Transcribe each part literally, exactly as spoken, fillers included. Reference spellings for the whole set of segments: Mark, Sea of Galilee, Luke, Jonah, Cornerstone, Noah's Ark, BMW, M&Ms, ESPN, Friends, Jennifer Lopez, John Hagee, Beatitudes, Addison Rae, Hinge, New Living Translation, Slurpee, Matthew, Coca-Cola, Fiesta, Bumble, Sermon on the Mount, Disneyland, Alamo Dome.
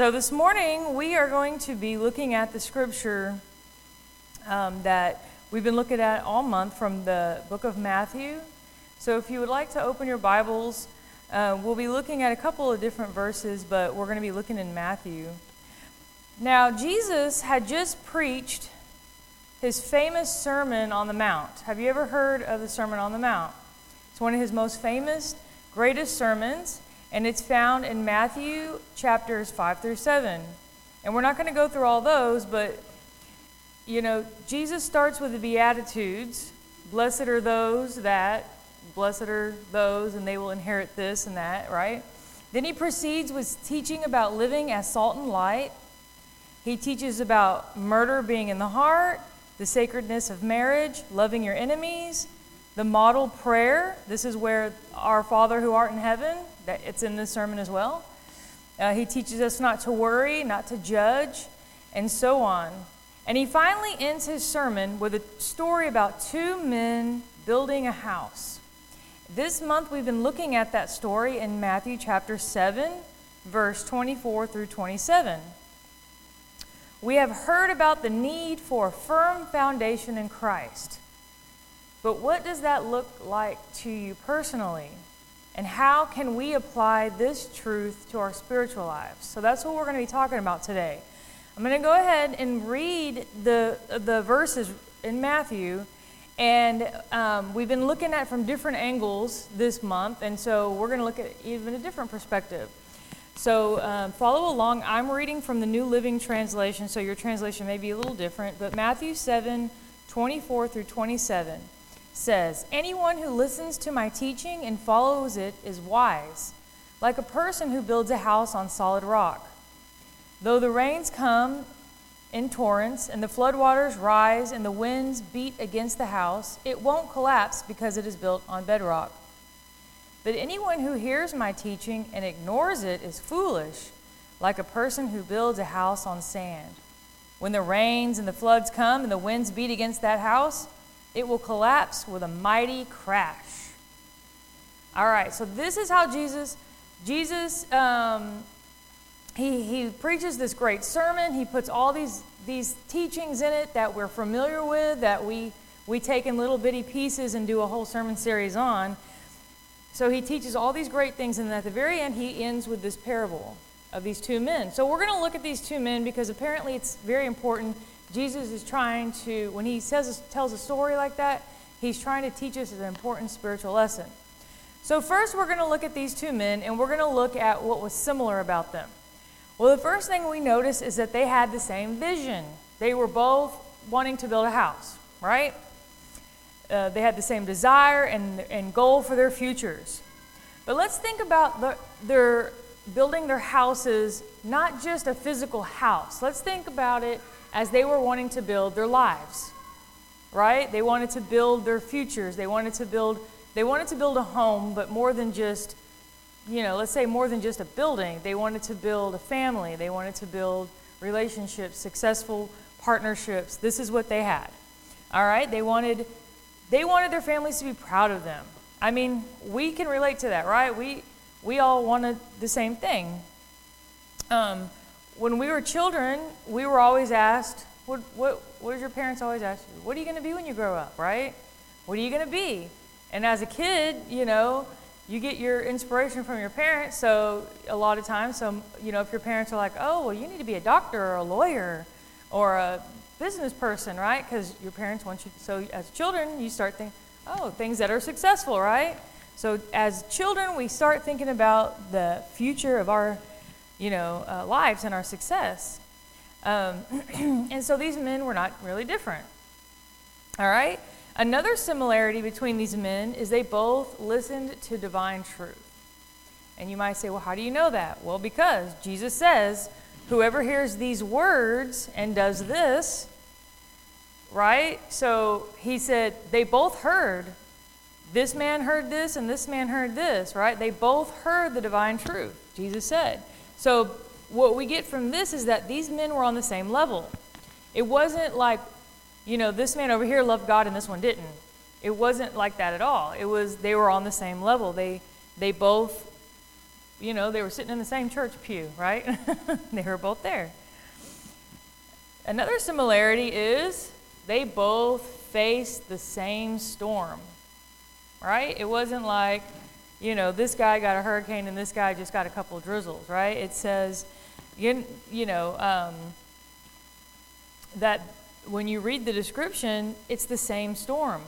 So this morning, we are going to be looking at the scripture um, that we've been looking at all month from the book of Matthew. So if you would like to open your Bibles, uh, we'll be looking at a couple of different verses, but we're going to be looking in Matthew. Now, Jesus had just preached his famous Sermon on the Mount. Have you ever heard of the Sermon on the Mount? It's one of his most famous, greatest sermons. And it's found in Matthew chapters five through seven. And we're not going to go through all those, but, you know, Jesus starts with the Beatitudes. Blessed are those that, blessed are those, and they will inherit this and that, right? Then he proceeds with teaching about living as salt and light. He teaches about murder being in the heart, the sacredness of marriage, loving your enemies, the model prayer. This is where our Father who art in heaven, that it's in this sermon as well. Uh, he teaches us not to worry, not to judge, and so on. And he finally ends his sermon with a story about two men building a house. This month we've been looking at that story in Matthew chapter seven, verse twenty-four through twenty-seven. We have heard about the need for a firm foundation in Christ. But what does that look like to you personally? And how can we apply this truth to our spiritual lives? So that's what we're going to be talking about today. I'm going to go ahead and read the, the verses in Matthew. And um, we've been looking at from different angles this month. And so we're going to look at even a different perspective. So um, follow along. I'm reading from the New Living Translation. So your translation may be a little different. But Matthew seven, twenty-four through twenty-seven. Says, anyone who listens to my teaching and follows it is wise, like a person who builds a house on solid rock. Though the rains come in torrents and the floodwaters rise and the winds beat against the house, it won't collapse because it is built on bedrock. But anyone who hears my teaching and ignores it is foolish, like a person who builds a house on sand. When the rains and the floods come and the winds beat against that house, it will collapse with a mighty crash. All right, so this is how Jesus, Jesus, um, he he preaches this great sermon. He puts all these these teachings in it that we're familiar with, that we we take in little bitty pieces and do a whole sermon series on. So he teaches all these great things, and at the very end, he ends with this parable of these two men. So we're going to look at these two men because apparently it's very important. Jesus is trying to, when he says tells a story like that, he's trying to teach us an important spiritual lesson. So first we're going to look at these two men, and we're going to look at what was similar about them. Well, the first thing we notice is that they had the same vision. They were both wanting to build a house, right? Uh, they had the same desire and, and goal for their futures. But let's think about the, their building their houses, not just a physical house. Let's think about it as they were wanting to build their lives, right? They wanted to build their futures. They wanted to build, they wanted to build a home, but more than just, you know, let's say more than just a building. They wanted to build a family. They wanted to build relationships, successful partnerships. This is what they had, all right? They wanted, they wanted their families to be proud of them. I mean, we can relate to that, right? We, we all wanted the same thing. Um, When we were children, we were always asked, what what what did your parents always ask you? What are you going to be when you grow up, right? What are you going to be? And as a kid, you know, you get your inspiration from your parents. So a lot of times, so, you know, if your parents are like, oh, well, you need to be a doctor or a lawyer or a business person, right? Because your parents want you. So as children, you start thinking, oh, things that are successful, right? So as children, we start thinking about the future of our you know, uh, lives and our success. Um, and so these men were not really different. All right? Another similarity between these men is they both listened to divine truth. And you might say, well, how do you know that? Well, because Jesus says, whoever hears these words and does this, right? So he said, they both heard. This man heard this and this man heard this, right? They both heard the divine truth, Jesus said. So what we get from this is that these men were on the same level. It wasn't like, you know, this man over here loved God and this one didn't. It wasn't like that at all. It was they were on the same level. They they both you know, they were sitting in the same church pew, right? They were both there. Another similarity is they both faced the same storm, right? It wasn't like, you know, this guy got a hurricane and this guy just got a couple of drizzles, right? It says, you, you know, um, that when you read the description, it's the same storm.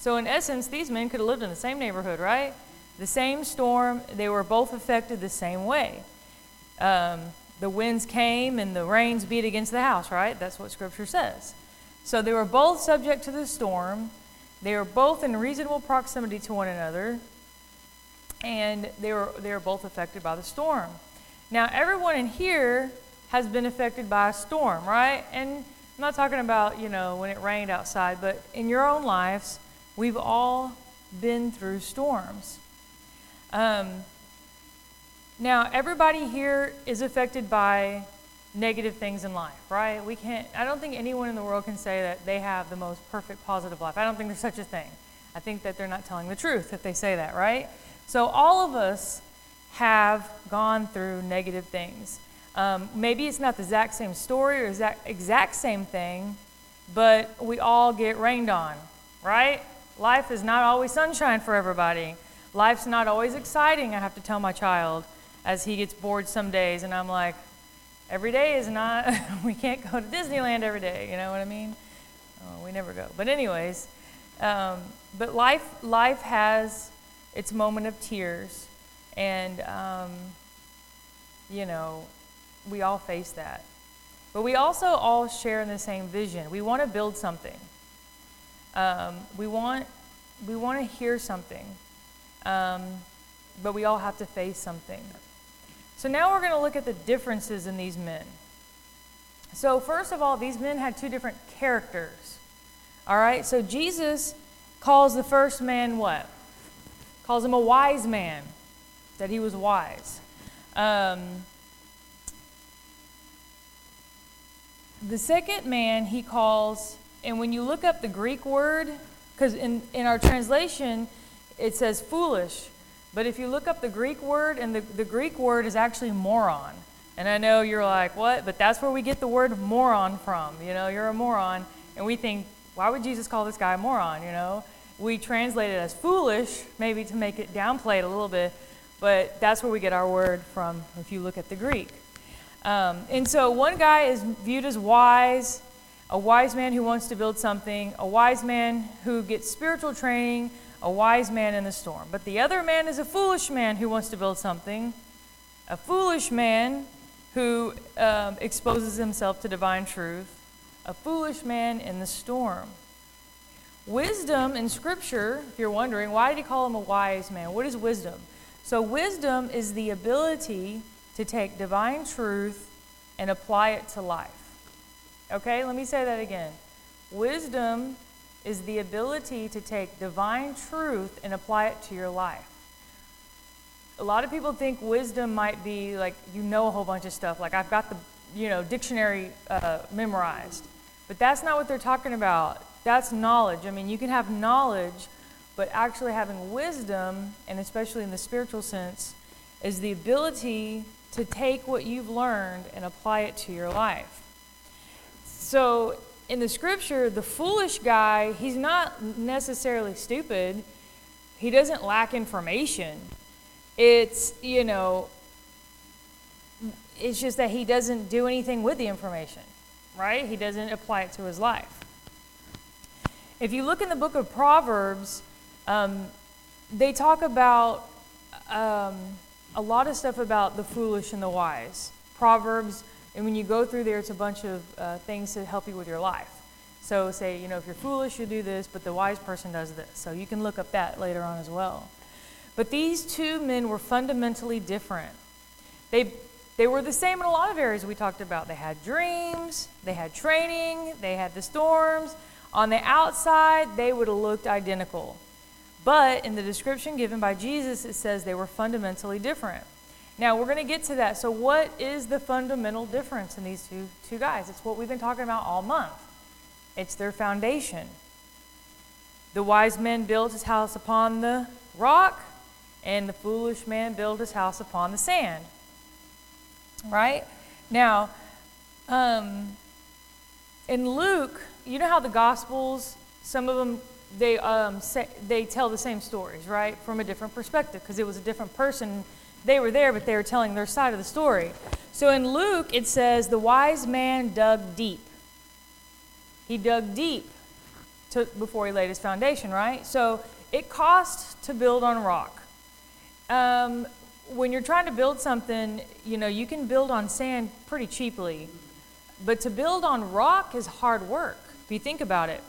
So in essence, these men could have lived in the same neighborhood, right? The same storm, they were both affected the same way. Um, the winds came and the rains beat against the house, right? That's what Scripture says. So they were both subject to the storm. They were both in reasonable proximity to one another. And they were they were both affected by the storm. Now, everyone in here has been affected by a storm, right? And I'm not talking about, you know, when it rained outside, but in your own lives, we've all been through storms. Um, now, everybody here is affected by negative things in life, right? We can't, I don't think anyone in the world can say that they have the most perfect positive life. I don't think there's such a thing. I think that they're not telling the truth if they say that, right? So all of us have gone through negative things. Um, maybe it's not the exact same story or exact, exact same thing, but we all get rained on, right? Life is not always sunshine for everybody. Life's not always exciting, I have to tell my child, as he gets bored some days, and I'm like, every day is not, we can't go to Disneyland every day, you know what I mean? Oh, we never go. But anyways, um, but life, life has its moment of tears, and, um, you know, we all face that. But we also all share in the same vision. We want to build something. Um, we want we want to hear something, um, but we all have to face something. So now we're going to look at the differences in these men. So first of all, these men had two different characters. All right, so Jesus calls the first man what? Calls him a wise man, that he was wise. Um, the second man he calls, and when you look up the Greek word, because in, in our translation it says foolish, but if you look up the Greek word, and the, the Greek word is actually moron. And I know you're like, what? But that's where we get the word moron from. You know, you're a moron. And we think, why would Jesus call this guy a moron, you know? We translate it as foolish, maybe to make it downplayed a little bit, but that's where we get our word from if you look at the Greek. Um, and so one guy is viewed as wise, a wise man who wants to build something, a wise man who gets spiritual training, a wise man in the storm. But the other man is a foolish man who wants to build something, a foolish man who um, exposes himself to divine truth, a foolish man in the storm. Wisdom in Scripture, if you're wondering, why did he call him a wise man? What is wisdom? So wisdom is the ability to take divine truth and apply it to life. Okay, let me say that again. Wisdom is the ability to take divine truth and apply it to your life. A lot of people think wisdom might be like, you know, a whole bunch of stuff. Like, I've got the, you know, dictionary uh, memorized. But that's not what they're talking about. That's knowledge. I mean, you can have knowledge, but actually having wisdom, and especially in the spiritual sense, is the ability to take what you've learned and apply it to your life. So in the Scripture, the foolish guy, he's not necessarily stupid. He doesn't lack information. It's, you know, it's just that he doesn't do anything with the information, right? He doesn't apply it to his life. If you look in the book of Proverbs, um, they talk about um, a lot of stuff about the foolish and the wise. Proverbs. And when you go through there, it's a bunch of uh, things to help you with your life. So say, you know, if you're foolish, you do this, but the wise person does this. So you can look up that later on as well. But these two men were fundamentally different. They they were the same in a lot of areas we talked about. They had dreams, they had training, they had the storms. On the outside, they would have looked identical. But in the description given by Jesus, it says they were fundamentally different. Now, we're going to get to that. So what is the fundamental difference in these two, two guys? It's what we've been talking about all month. It's their foundation. The wise man built his house upon the rock. and the foolish man built his house upon the sand. Right? Now, um, in Luke, you know how the Gospels, some of them, they um, say, they tell the same stories, right, from a different perspective, because it was a different person. They were there, but they were telling their side of the story. So in Luke, it says, the wise man dug deep. He dug deep to, before he laid his foundation, right? So it costs to build on rock. Um, when you're trying to build something, you know, you can build on sand pretty cheaply. But to build on rock is hard work, if you think about it.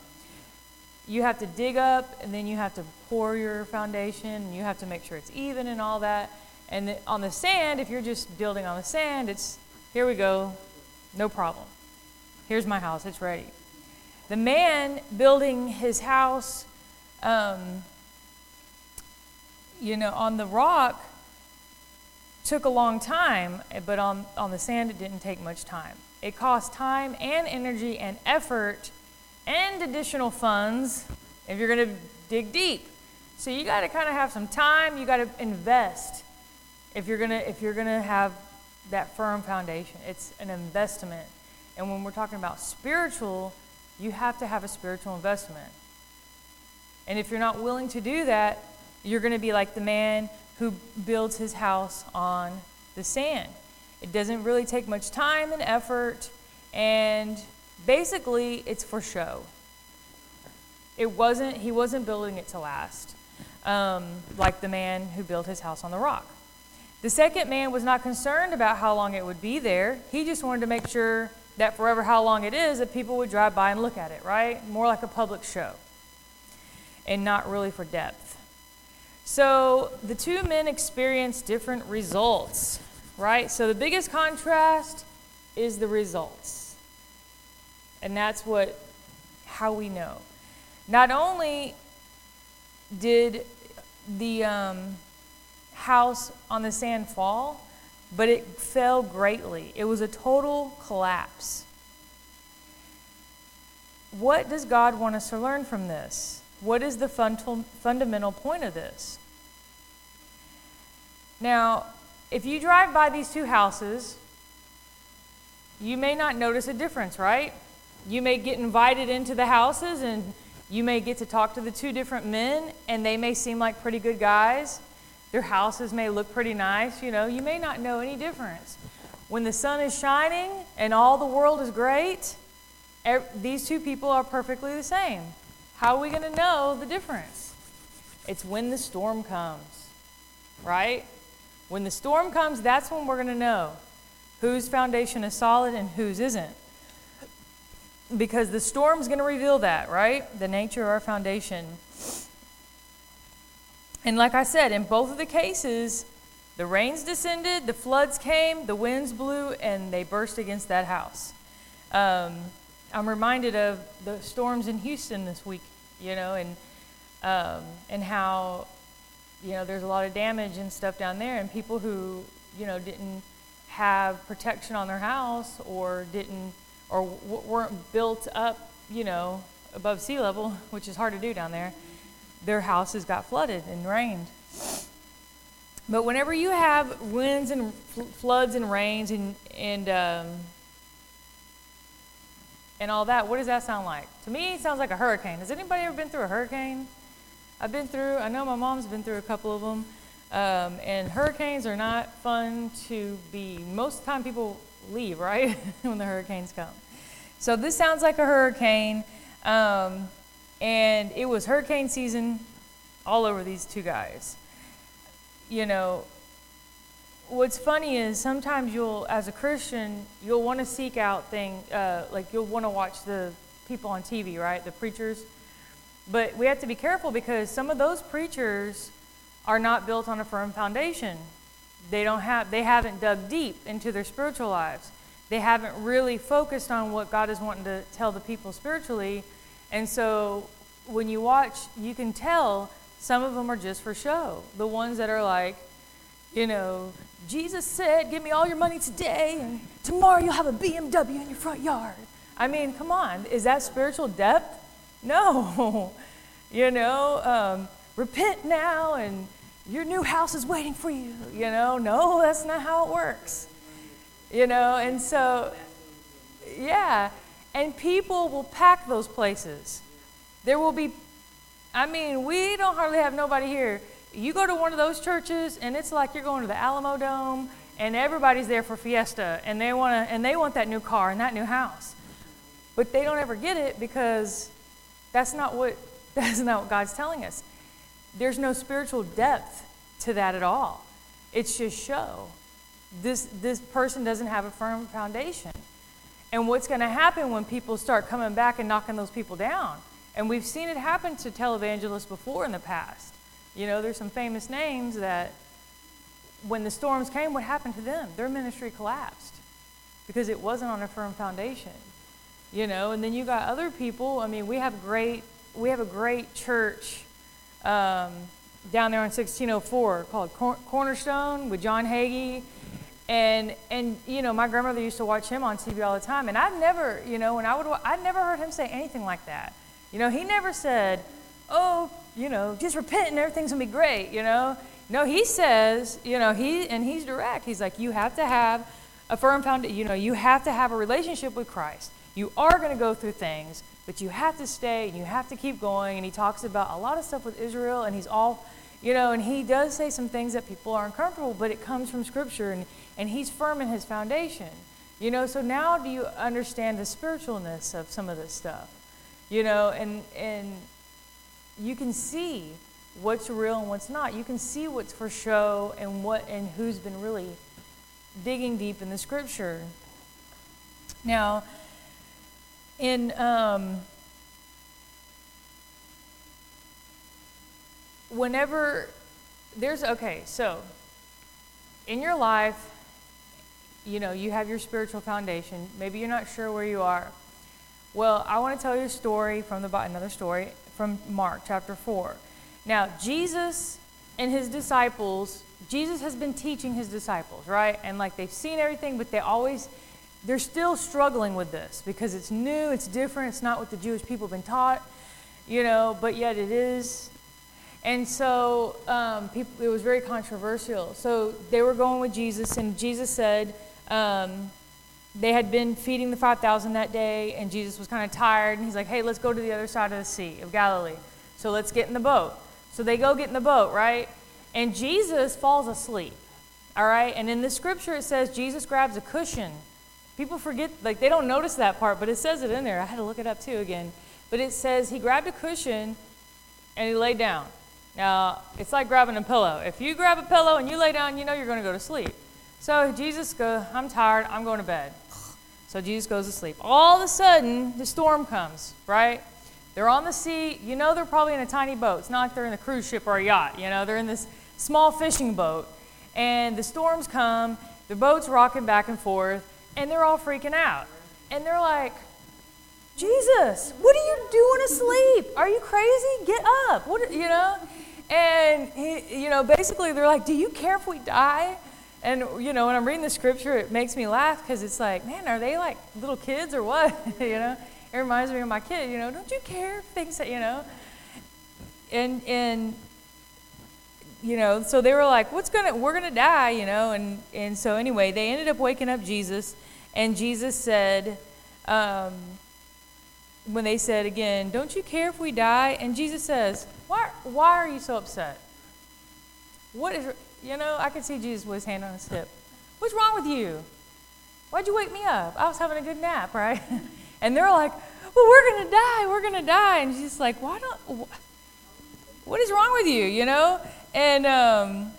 You have to dig up, and then you have to pour your foundation, and you have to make sure it's even and all that. And the, on the sand, if you're just building on the sand, it's, here we go, no problem. Here's my house, it's ready. The man building his house, um, you know, on the rock took a long time, but on, on the sand it didn't take much time. It cost time and energy and effort and additional funds if you're going to dig deep. So you got to kind of have some time, you got to invest. If you're gonna, if you're gonna have that firm foundation, it's an investment. And when we're talking about spiritual, you have to have a spiritual investment. And if you're not willing to do that, you're gonna be like the man who builds his house on the sand. It doesn't really take much time and effort, and basically, it's for show. It wasn't. He wasn't building it to last, um, like the man who built his house on the rock. The second man was not concerned about how long it would be there. He just wanted to make sure that forever how long it is, that people would drive by and look at it, right? More like a public show and not really for depth. So the two men experienced different results, right? So the biggest contrast is the results. And that's what, how we know. Not only did the... Um, house on the sand fall, but it fell greatly. It was a total collapse. What does God want us to learn from this? What is the fun- fundamental point of this? Now, if you drive by these two houses, you may not notice a difference, right? You may get invited into the houses, and you may get to talk to the two different men, and they may seem like pretty good guys. Their houses may look pretty nice, you know. You may not know any difference. When the sun is shining and all the world is great, ev- these two people are perfectly the same. How are we going to know the difference? It's when the storm comes, right? When the storm comes, that's when we're going to know whose foundation is solid and whose isn't. Because the storm's going to reveal that, right? The nature of our foundation. And like I said, in both of the cases, the rains descended, the floods came, the winds blew, and they burst against that house. Um, I'm reminded of the storms in Houston this week, you know, and um, and how, you know, there's a lot of damage and stuff down there, and people who, you know, didn't have protection on their house or didn't or w- weren't built up, you know, above sea level, which is hard to do down there. Their houses got flooded and rained. But whenever you have winds and fl- floods and rains and and um, and all that, what does that sound like? To me, it sounds like a hurricane. Has anybody ever been through a hurricane? I've been through, I know my mom's been through a couple of them. Um, and hurricanes are not fun to be. Most of the time people leave, right, when the hurricanes come. So this sounds like a hurricane. Um, And it was hurricane season all over these two guys. You know, what's funny is sometimes you'll, as a Christian, you'll want to seek out things, uh, like you'll want to watch the people on T V, right, the preachers. But we have to be careful because some of those preachers are not built on a firm foundation. They don't have, they haven't dug deep into their spiritual lives. They haven't really focused on what God is wanting to tell the people spiritually. And so when you watch, you can tell some of them are just for show. The ones that are like, you know, Jesus said, give me all your money today, and tomorrow you'll have a B M W in your front yard. I mean, come on. Is that spiritual depth? No. You know, um, repent now and, your new house is waiting for you, you know. No, that's not how it works, you know. And so, yeah, and people will pack those places. There will be, I mean, we don't hardly have nobody here. You go to one of those churches, and it's like you're going to the Alamo Dome, and everybody's there for Fiesta, and they want to, and they want that new car and that new house, but they don't ever get it because that's not what that's not what God's telling us. There's no spiritual depth to that at all. It's just show. This this person doesn't have a firm foundation. And what's going to happen when people start coming back and knocking those people down? And we've seen it happen to televangelists before in the past. You know, there's some famous names that when the storms came, what happened to them? Their ministry collapsed because it wasn't on a firm foundation. You know, and then you got other people. I mean, we have great, we have a great church Um, down there on sixteen oh four called Cor- Cornerstone with John Hagee. And, and you know, my grandmother used to watch him on T V all the time. And I've never, you know, when I would, I never heard him say anything like that. You know, he never said, oh, you know, just repent and everything's going to be great, you know. No, he says, you know, he and he's direct. He's like, you have to have a firm foundation. You know, you have to have a relationship with Christ. You are going to go through things, but you have to stay, and you have to keep going. And he talks about a lot of stuff with Israel, and he's all, you know, and he does say some things that people are uncomfortable, but it comes from Scripture, and, and he's firm in his foundation. You know, so now do you understand the spiritualness of some of this stuff? You know, and and you can see what's real and what's not. You can see what's for show and what and who's been really digging deep in the Scripture. Now, In um, whenever there's, okay, so in your life, you know, you have your spiritual foundation. Maybe you're not sure where you are. Well, I want to tell you a story from the another story from Mark chapter four. Now, Jesus and his disciples, Jesus has been teaching his disciples, right? And like they've seen everything, but they always... They're still struggling with this because it's new, it's different, it's not what the Jewish people have been taught, you know, but yet it is. And so um, people, it was very controversial. So they were going with Jesus, and Jesus said, um, they had been feeding the five thousand that day, and Jesus was kind of tired, and he's like, hey, let's go to the other side of the Sea of Galilee. So let's get in the boat. So they go get in the boat, right? And Jesus falls asleep, all right? And in the Scripture it says Jesus grabs a cushion. People forget, like they don't notice that part, but it says it in there. I had to look it up too again. But it says he grabbed a cushion and he laid down. Now, it's like grabbing a pillow. If you grab a pillow and you lay down, you know you're going to go to sleep. So Jesus goes, I'm tired, I'm going to bed. So Jesus goes to sleep. All of a sudden, the storm comes, right? They're on the sea. You know they're probably in a tiny boat. It's not like they're in a cruise ship or a yacht. You know, they're in this small fishing boat. And the storms come. The boat's rocking back and forth. And they're all freaking out. And they're like, Jesus, what are you doing asleep? Are you crazy? Get up. What, you know? And, he, you know, basically they're like, do you care if we die? And, you know, when I'm reading the Scripture, it makes me laugh because it's like, man, are they like little kids or what? You know? It reminds me of my kid, you know, don't you care if things, you know? And, and, you know, so they were like, "What's gonna? We're gonna die," you know. And and so anyway, they ended up waking up Jesus, and Jesus said, um, when they said again, "Don't you care if we die?" And Jesus says, "Why? Why are you so upset? What is? You know, I could see Jesus with his hand on his hip. What's wrong with you? Why'd you wake me up? I was having a good nap, right?" And they're like, "Well, we're gonna die. We're gonna die." And Jesus is like, "Why don't? Wh- what is wrong with you? You know." And um,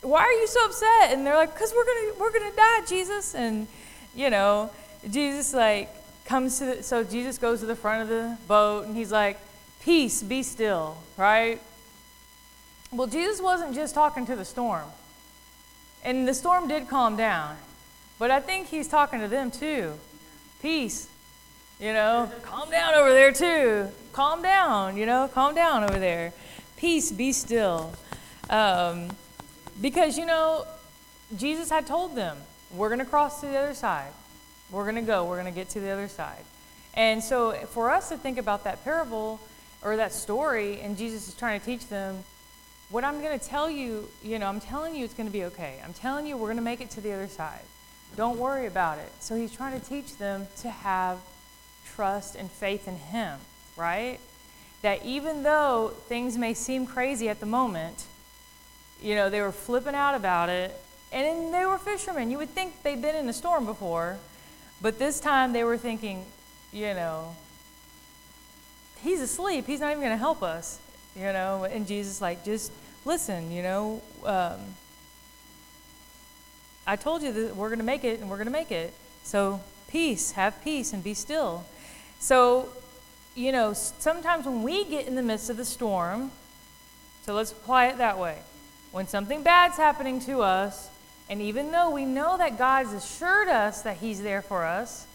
why are you so upset? And they're like, because we're gonna we're gonna die, Jesus. And you know, Jesus like comes to the, so Jesus goes to the front of the boat, and he's like, peace, be still, right? Well, Jesus wasn't just talking to the storm, and the storm did calm down, but I think he's talking to them too. Peace, you know, calm down over there too. Calm down, you know, calm down over there. Peace, be still. Um, because, you know, Jesus had told them, we're going to cross to the other side. We're going to go. We're going to get to the other side. And so for us to think about that parable or that story, and Jesus is trying to teach them, what I'm going to tell you, you know, I'm telling you it's going to be okay. I'm telling you we're going to make it to the other side. Don't worry about it. So he's trying to teach them to have trust and faith in him, right? That even though things may seem crazy at the moment, you know, they were flipping out about it, and they were fishermen. You would think they'd been in a storm before, but this time they were thinking, you know, he's asleep. He's not even going to help us, you know. And Jesus, like, just listen, you know. Um, I told you that we're going to make it, and we're going to make it. So peace, have peace, and be still. So, you know, sometimes when we get in the midst of the storm, so let's apply it that way. When something bad's happening to us, and even though we know that God's assured us that he's there for us,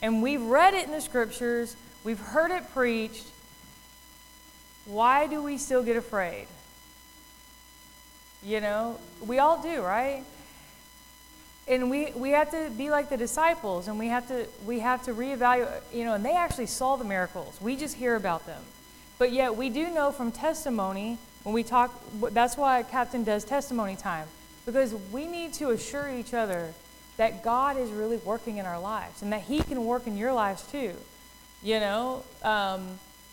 and we've read it in the scriptures, we've heard it preached, why do we still get afraid? You know, we all do, right? And we, we have to be like the disciples, and we have to we have to reevaluate, you know, and they actually saw the miracles. We just hear about them. But yet we do know from testimony, when we talk, that's why Captain does testimony time, because we need to assure each other that God is really working in our lives and that he can work in your lives too. You know, um,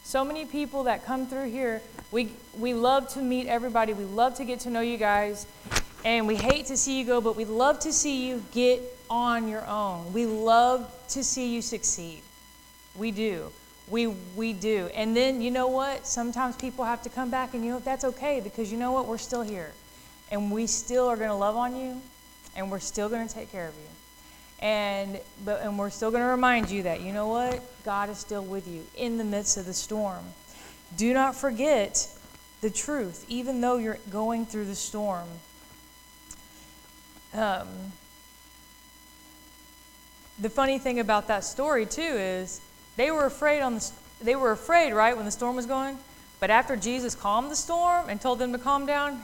so many people that come through here, we we love to meet everybody. We love to get to know you guys. And we hate to see you go, but we love to see you get on your own. We love to see you succeed. We do. We we do. And then, you know what? Sometimes people have to come back, and you know, that's okay, because you know what? We're still here. And we still are going to love on you, and we're still going to take care of you. And but and we're still going to remind you that, you know what? God is still with you in the midst of the storm. Do not forget the truth, even though you're going through the storm. Um, the funny thing about that story too is they were afraid on the, they were afraid right when the storm was going, but after Jesus calmed the storm and told them to calm down,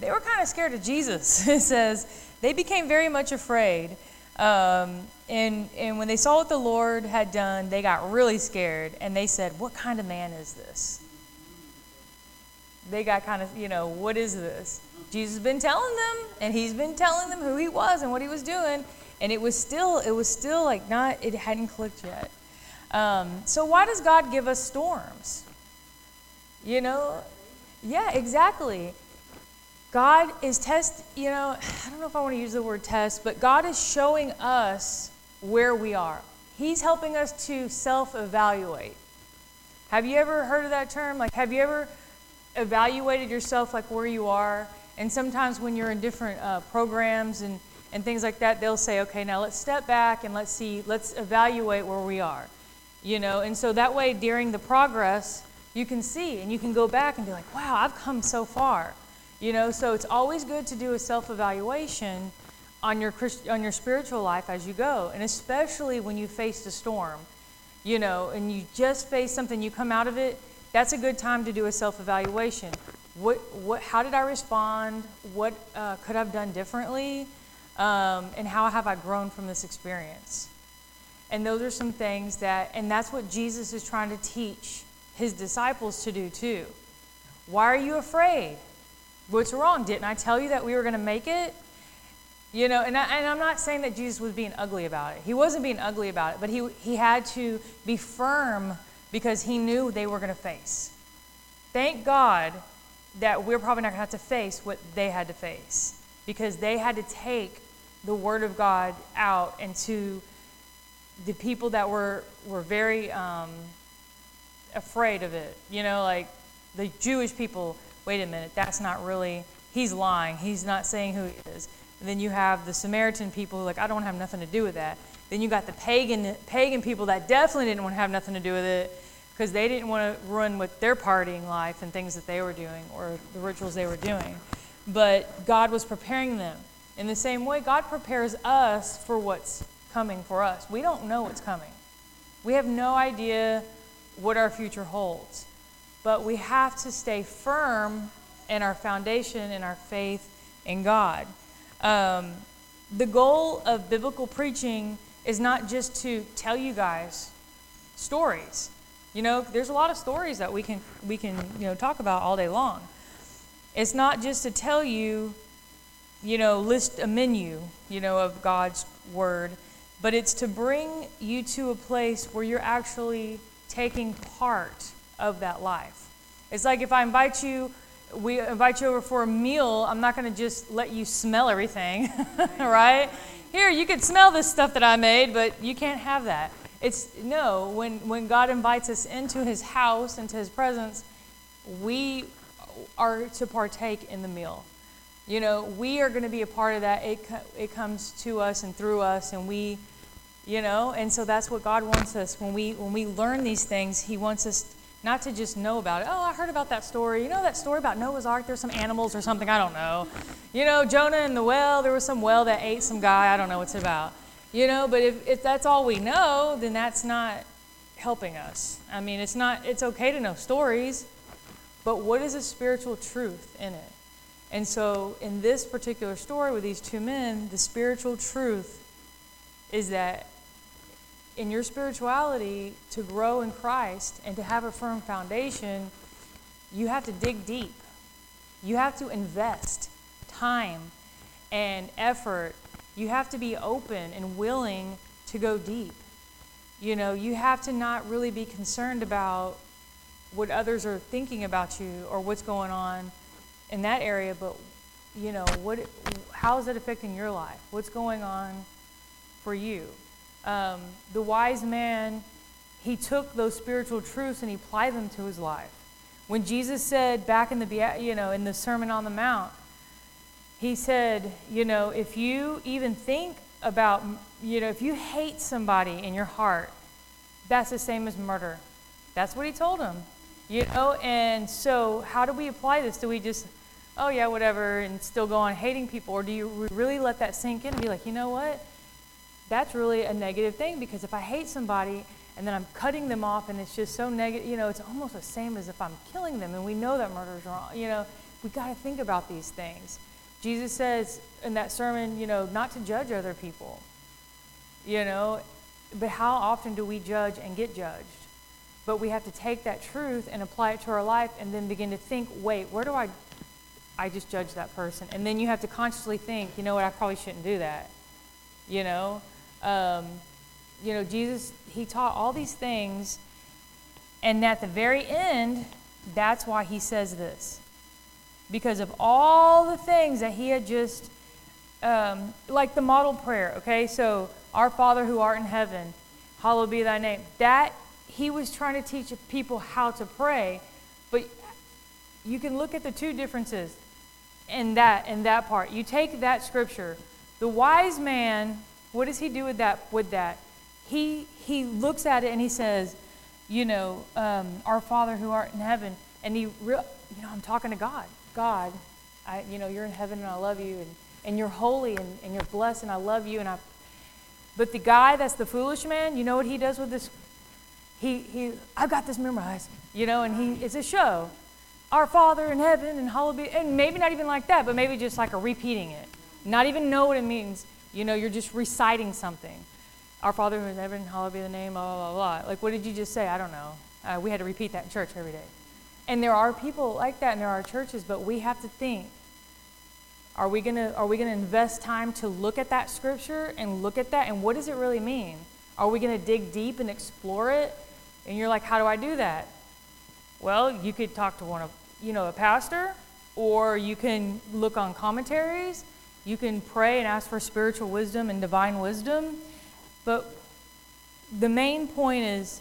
they were kind of scared of Jesus. It says they became very much afraid, um, and and when they saw what the Lord had done, they got really scared, and they said, "What kind of man is this?" They got kind of, you know, what is this? Jesus has been telling them, and he's been telling them who he was and what he was doing, and it was still, it was still like not, it hadn't clicked yet. Um, so why does God give us storms? You know, yeah, exactly. God is test, you know, I don't know if I want to use the word test, but God is showing us where we are. He's helping us to self-evaluate. Have you ever heard of that term? Like, have you ever evaluated yourself, like where you are? And sometimes when you're in different uh, programs and, and things like that, they'll say, okay, now let's step back and let's see, let's evaluate where we are, you know? And so that way during the progress, you can see and you can go back and be like, wow, I've come so far, you know? So it's always good to do a self-evaluation on your Christ- on your spiritual life as you go. And especially when you face the storm, you know, and you just face something, you come out of it, that's a good time to do a self-evaluation. What, what, how did I respond? What uh, could I have done differently? Um, and how have I grown from this experience? And those are some things that, and that's what Jesus is trying to teach his disciples to do too. Why are you afraid? What's wrong? Didn't I tell you that we were going to make it? You know, and, I, and I'm not saying that Jesus was being ugly about it. He wasn't being ugly about it, but he he had to be firm because he knew they were going to face. Thank God that we're probably not going to have to face what they had to face, because they had to take the word of God out and to the people that were were very um, afraid of it. You know, like the Jewish people, wait a minute, that's not really, he's lying, he's not saying who he is. And then you have the Samaritan people who are like, I don't have nothing to do with that. Then you got the pagan pagan people that definitely didn't want to have nothing to do with it, because they didn't want to run with their partying life and things that they were doing or the rituals they were doing. But God was preparing them. In the same way, God prepares us for what's coming for us. We don't know what's coming. We have no idea what our future holds. But we have to stay firm in our foundation and our faith in God. Um, the goal of biblical preaching is not just to tell you guys stories. You know, there's a lot of stories that we can we can you know talk about all day long, It's not just to tell you, you know, list a menu, you know, of God's word, but it's to bring you to a place where you're actually taking part of that life. It's like if I invite you, we invite you over for a meal, I'm not going to just let you smell everything, right? Here, you can smell this stuff that I made, but you can't have that. It's, no, when, when God invites us into his house, into his presence, we are to partake in the meal. You know, we are going to be a part of that. It it comes to us and through us, and we, you know, and so that's what God wants us. When we when we learn these things, he wants us not to just know about it. Oh, I heard about that story. You know that story about Noah's Ark? There's some animals or something. I don't know. You know, Jonah and the well. There was some well that ate some guy. I don't know what it's about. You know, but if, if that's all we know, then that's not helping us. I mean, it's not. It's okay to know stories, but what is a spiritual truth in it? And so in this particular story with these two men, the spiritual truth is that in your spirituality, to grow in Christ and to have a firm foundation, you have to dig deep. You have to invest time and effort. You have to be open and willing to go deep. You know, you have to not really be concerned about what others are thinking about you or what's going on in that area, but, you know, what? How is it affecting your life? What's going on for you? Um, the wise man, he took those spiritual truths and he applied them to his life. When Jesus said back in the, you know, in the Sermon on the Mount, he said, you know, if you even think about, you know, if you hate somebody in your heart, that's the same as murder. That's what he told him. You know, and so how do we apply this? Do we just, oh yeah, whatever, and still go on hating people? Or do you really let that sink in and be like, you know what? That's really a negative thing, because if I hate somebody and then I'm cutting them off and it's just so negative, you know, it's almost the same as if I'm killing them, and we know that murder is wrong. You know, we got to think about these things. Jesus says in that sermon, you know, not to judge other people, you know, but how often do we judge and get judged? But we have to take that truth and apply it to our life and then begin to think, wait, where do I, I just judge that person? And then you have to consciously think, you know what, I probably shouldn't do that. You know, um, you know, Jesus, he taught all these things. And at the very end, that's why he says this. Because of all the things that he had just, um, like the model prayer, okay? So, our Father who art in heaven, hallowed be thy name. That he was trying to teach people how to pray, but you can look at the two differences in that in that part. You take that scripture. The wise man, what does he do with that? With that, he he looks at it and he says, you know, um, our Father who art in heaven, and he, re- you know, I'm talking to God. God, I, you know, you're in heaven and I love you, and, and you're holy and, and you're blessed and I love you and I. But the guy that's the foolish man, you know what he does with this? He, he, I've got this memorized, you know, and he, it's a show. Our Father in heaven and hallowed be, and maybe not even like that, but maybe just like a repeating it. Not even know what it means. You know, you're just reciting something. Our Father in heaven, hallowed be the name, blah, blah, blah, blah. Like, what did you just say? I don't know. Uh, we had to repeat that in church every day. And there are people like that, and there are churches, but we have to think, are we gonna, are we gonna invest time to look at that scripture and look at that, and what does it really mean? Are we gonna dig deep and explore it? And you're like, how do I do that? Well, you could talk to one of, you know, a pastor, or you can look on commentaries. You can pray and ask for spiritual wisdom and divine wisdom. But the main point is,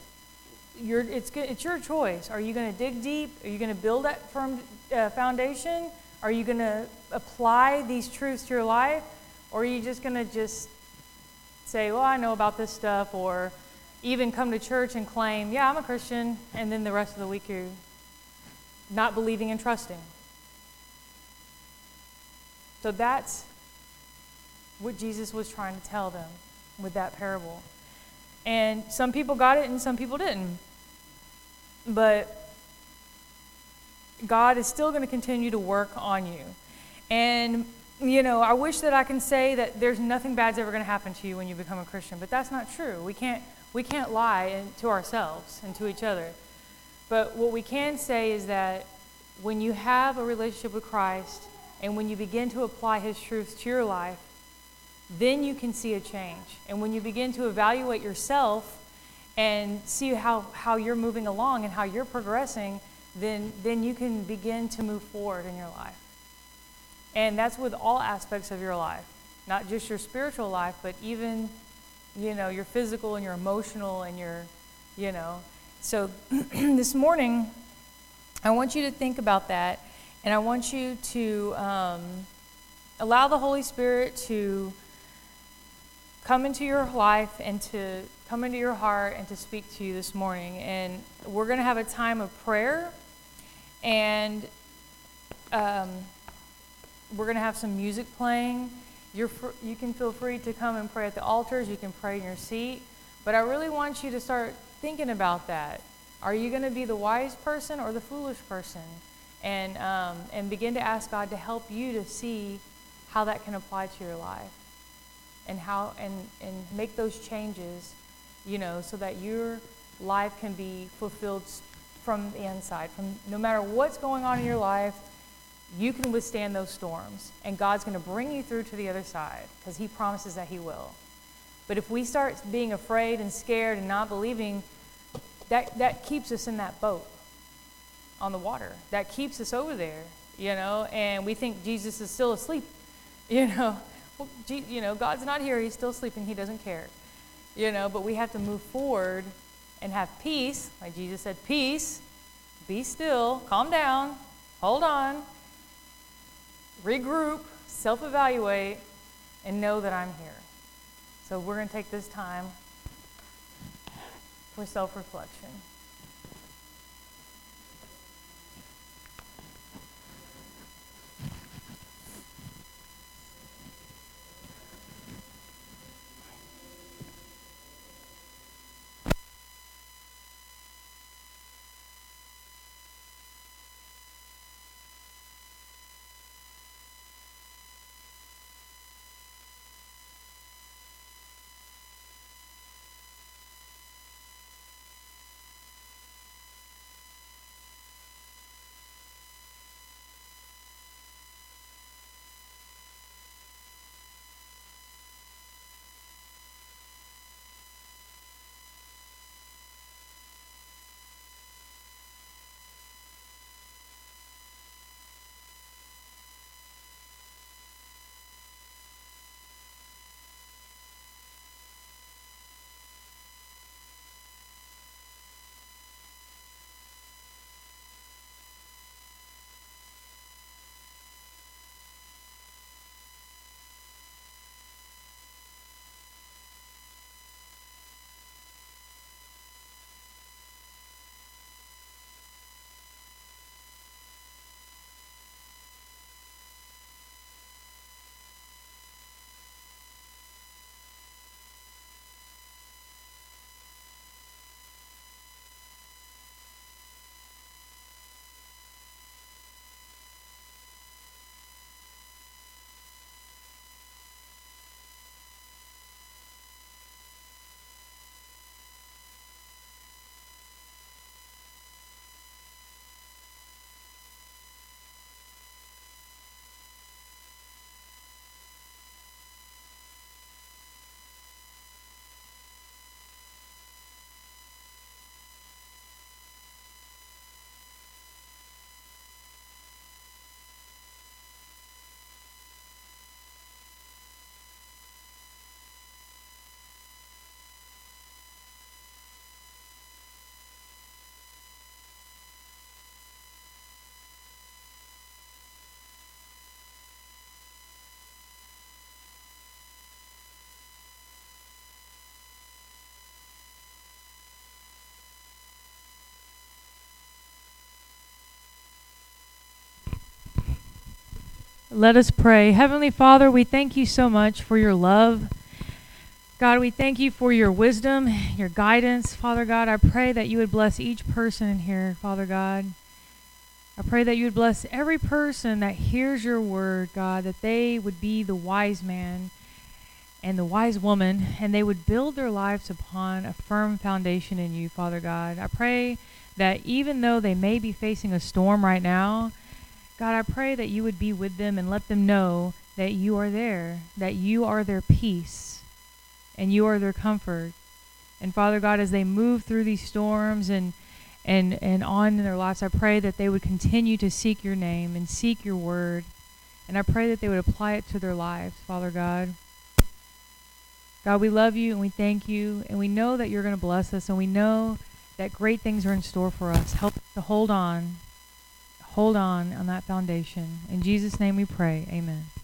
you're, it's it's your choice. Are you going to dig deep? Are you going to build that firm uh, foundation? Are you going to apply these truths to your life? Or are you just going to just say, well, I know about this stuff, or even come to church and claim, yeah, I'm a Christian, and then the rest of the week you're not believing and trusting. So that's what Jesus was trying to tell them with that parable. And some people got it and some people didn't. But God is still going to continue to work on you. And, you know, I wish that I can say that there's nothing bad's ever going to happen to you when you become a Christian, but that's not true. We can't We can't lie to ourselves and to each other. But what we can say is that when you have a relationship with Christ and when you begin to apply his truths to your life, then you can see a change. And when you begin to evaluate yourself and see how, how you're moving along and how you're progressing, then then you can begin to move forward in your life. And that's with all aspects of your life, not just your spiritual life, but even, you know, your physical and your emotional and your, you know. So this morning, I want you to think about that, and I want you to um, allow the Holy Spirit to come into your life and to come into your heart and to speak to you this morning. And we're going to have a time of prayer, and um, we're going to have some music playing. You're fr- you can feel free to come and pray at the altars. You can pray in your seat. But I really want you to start thinking about that. Are you going to be the wise person or the foolish person? And um, and begin to ask God to help you to see how that can apply to your life, and how and and make those changes, you know, so that your life can be fulfilled from the inside. From no matter what's going on in your life, you can withstand those storms, and God's going to bring you through to the other side because He promises that He will. But if we start being afraid and scared and not believing, that that keeps us in that boat on the water. That keeps us over there, you know, and we think Jesus is still asleep, you know. Well, G- you know, God's not here. He's still sleeping. He doesn't care, you know, but we have to move forward and have peace. Like Jesus said, peace, be still, calm down, hold on, regroup, self-evaluate, and know that I'm here. So we're going to take this time for self-reflection. Let us pray. Heavenly Father, we thank you so much for your love. God, we thank you for your wisdom, your guidance. Father God, I pray that you would bless each person in here, Father God. I pray that you would bless every person that hears your word, God, that they would be the wise man and the wise woman, and they would build their lives upon a firm foundation in you, Father God. I pray that even though they may be facing a storm right now, God, I pray that you would be with them and let them know that you are there, that you are their peace, and you are their comfort. And Father God, as they move through these storms and and and on in their lives, I pray that they would continue to seek your name and seek your word, and I pray that they would apply it to their lives, Father God. God, we love you and we thank you, and we know that you're going to bless us, and we know that great things are in store for us. Help us to hold on, hold on on that foundation. In Jesus' name we pray, amen.